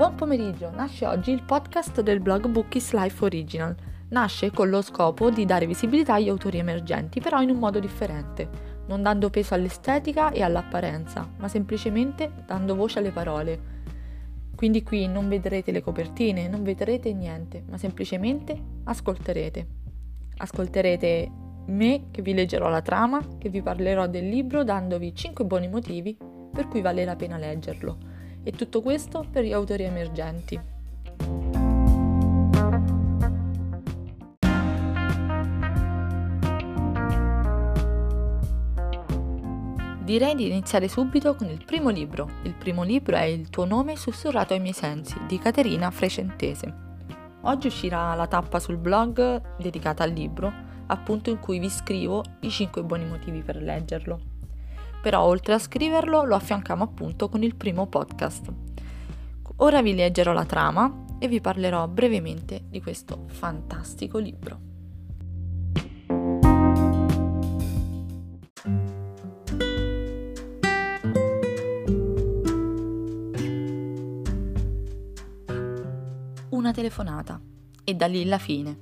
Buon pomeriggio, nasce oggi il podcast del blog Bookie's Life Original. Nasce con lo scopo di dare visibilità agli autori emergenti, però in un modo differente, non dando peso all'estetica e all'apparenza, ma semplicemente dando voce alle parole. Quindi qui non vedrete le copertine, non vedrete niente, ma semplicemente ascolterete. Ascolterete me che vi leggerò la trama, che vi parlerò del libro dandovi 5 buoni motivi per cui vale la pena leggerlo. E tutto questo per gli autori emergenti. Direi di iniziare subito con il primo libro. Il primo libro è Il tuo nome sussurrato ai miei sensi di Caterina Frecentese. Oggi uscirà la tappa sul blog dedicata al libro, appunto in cui vi scrivo i 5 buoni motivi per leggerlo. Però oltre a scriverlo lo affianchiamo appunto con il primo podcast. Ora vi leggerò la trama e vi parlerò brevemente di questo fantastico libro. Una telefonata e da lì la fine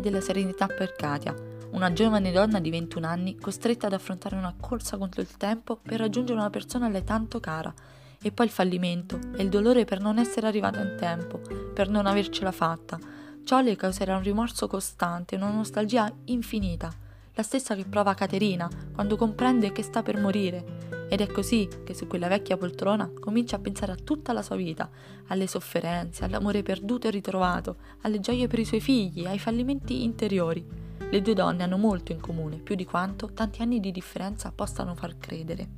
della serenità per Katia, una giovane donna di 21 anni costretta ad affrontare una corsa contro il tempo per raggiungere una persona a lei tanto cara, e poi il fallimento e il dolore per non essere arrivata in tempo, per non avercela fatta. Ciò le causerà un rimorso costante, una nostalgia infinita, la stessa che prova Caterina quando comprende che sta per morire. Ed è così che su quella vecchia poltrona comincia a pensare a tutta la sua vita, alle sofferenze, all'amore perduto e ritrovato, alle gioie per i suoi figli, ai fallimenti interiori. Le due donne hanno molto in comune, più di quanto tanti anni di differenza possano far credere.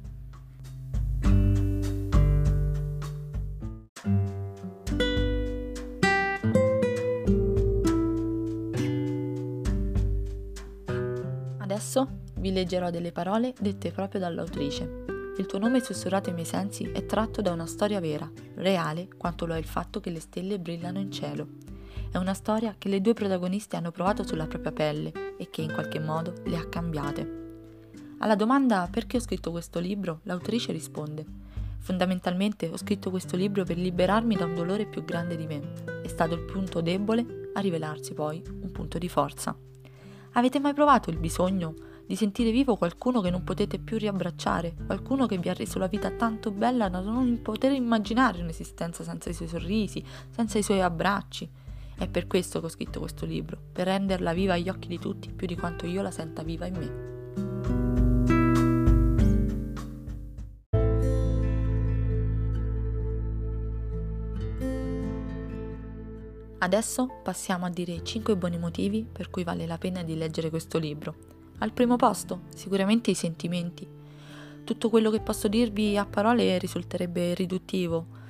Adesso vi leggerò delle parole dette proprio dall'autrice. Il tuo nome sussurrato ai miei sensi è tratto da una storia vera, reale quanto lo è il fatto che le stelle brillano in cielo. È una storia che le due protagoniste hanno provato sulla propria pelle e che in qualche modo le ha cambiate. Alla domanda perché ho scritto questo libro, l'autrice risponde: fondamentalmente ho scritto questo libro per liberarmi da un dolore più grande di me. È stato il punto debole a rivelarsi poi un punto di forza. Avete mai provato il bisogno di sentire vivo qualcuno che non potete più riabbracciare, qualcuno che vi ha reso la vita tanto bella da non poter immaginare un'esistenza senza i suoi sorrisi, senza i suoi abbracci? È per questo che ho scritto questo libro, per renderla viva agli occhi di tutti più di quanto io la senta viva in me. Adesso passiamo a dire i 5 buoni motivi per cui vale la pena di leggere questo libro. Al primo posto, sicuramente i sentimenti. Tutto quello che posso dirvi a parole risulterebbe riduttivo.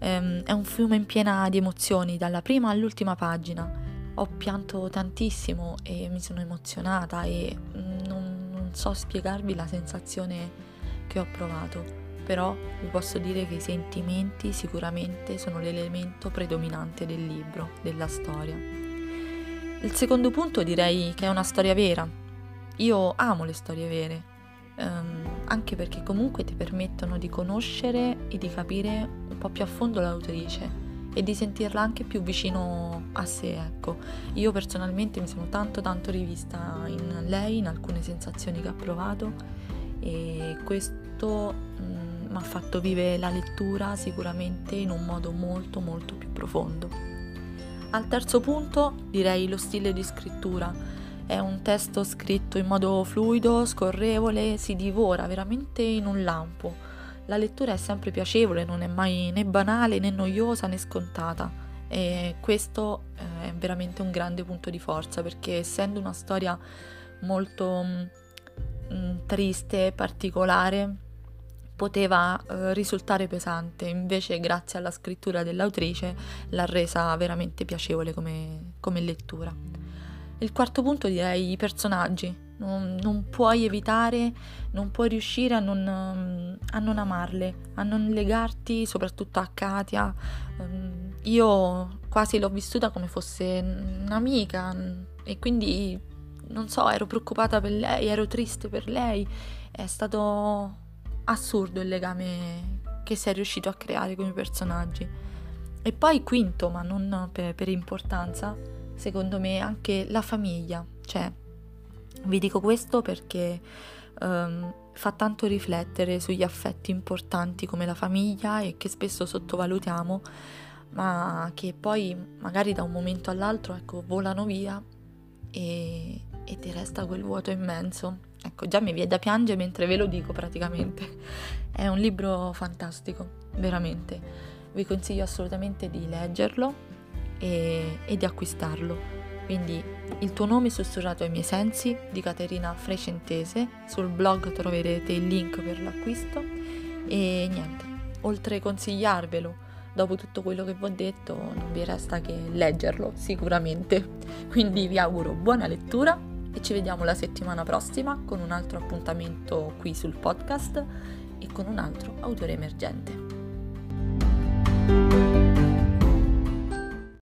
È un fiume in piena di emozioni, dalla prima all'ultima pagina. Ho pianto tantissimo e mi sono emozionata e non so spiegarvi la sensazione che ho provato, però vi posso dire che i sentimenti sicuramente sono l'elemento predominante del libro, della storia. Il secondo punto direi che è una storia vera. Io amo le storie vere, anche perché comunque ti permettono di conoscere e di capire un po' più a fondo l'autrice e di sentirla anche più vicino a sé, ecco. Io personalmente mi sono tanto rivista in lei, in alcune sensazioni che ha provato, e questo mi ha fatto vivere la lettura sicuramente in un modo molto più profondo. Al terzo punto direi lo stile di scrittura. È un testo scritto in modo fluido, scorrevole, si divora veramente in un lampo. La lettura è sempre piacevole, non è mai né banale né noiosa né scontata, e questo è veramente un grande punto di forza, perché essendo una storia molto triste, particolare, poteva risultare pesante, invece grazie alla scrittura dell'autrice l'ha resa veramente piacevole come lettura. Il quarto punto direi i personaggi. Non puoi evitare, non puoi riuscire a non amarle, a non legarti soprattutto a Katia. Io quasi l'ho vissuta come fosse un'amica e quindi, non so, ero preoccupata per lei, ero triste per lei. È stato assurdo il legame che si è riuscito a creare con i personaggi. E poi quinto, ma non per importanza, secondo me anche la famiglia. Cioè, vi dico questo perché fa tanto riflettere sugli affetti importanti come la famiglia, e che spesso sottovalutiamo, ma che poi magari da un momento all'altro, ecco, volano via e ti resta quel vuoto immenso. Ecco, già mi viene da piangere mentre ve lo dico praticamente. È un libro fantastico, veramente. Vi consiglio assolutamente di leggerlo e di acquistarlo. Quindi Il tuo nome sussurrato ai miei sensi di Caterina Frecentese, sul blog troverete il link per l'acquisto. E niente, oltre consigliarvelo, dopo tutto quello che vi ho detto non vi resta che leggerlo sicuramente. Quindi vi auguro buona lettura e ci vediamo la settimana prossima con un altro appuntamento qui sul podcast e con un altro autore emergente.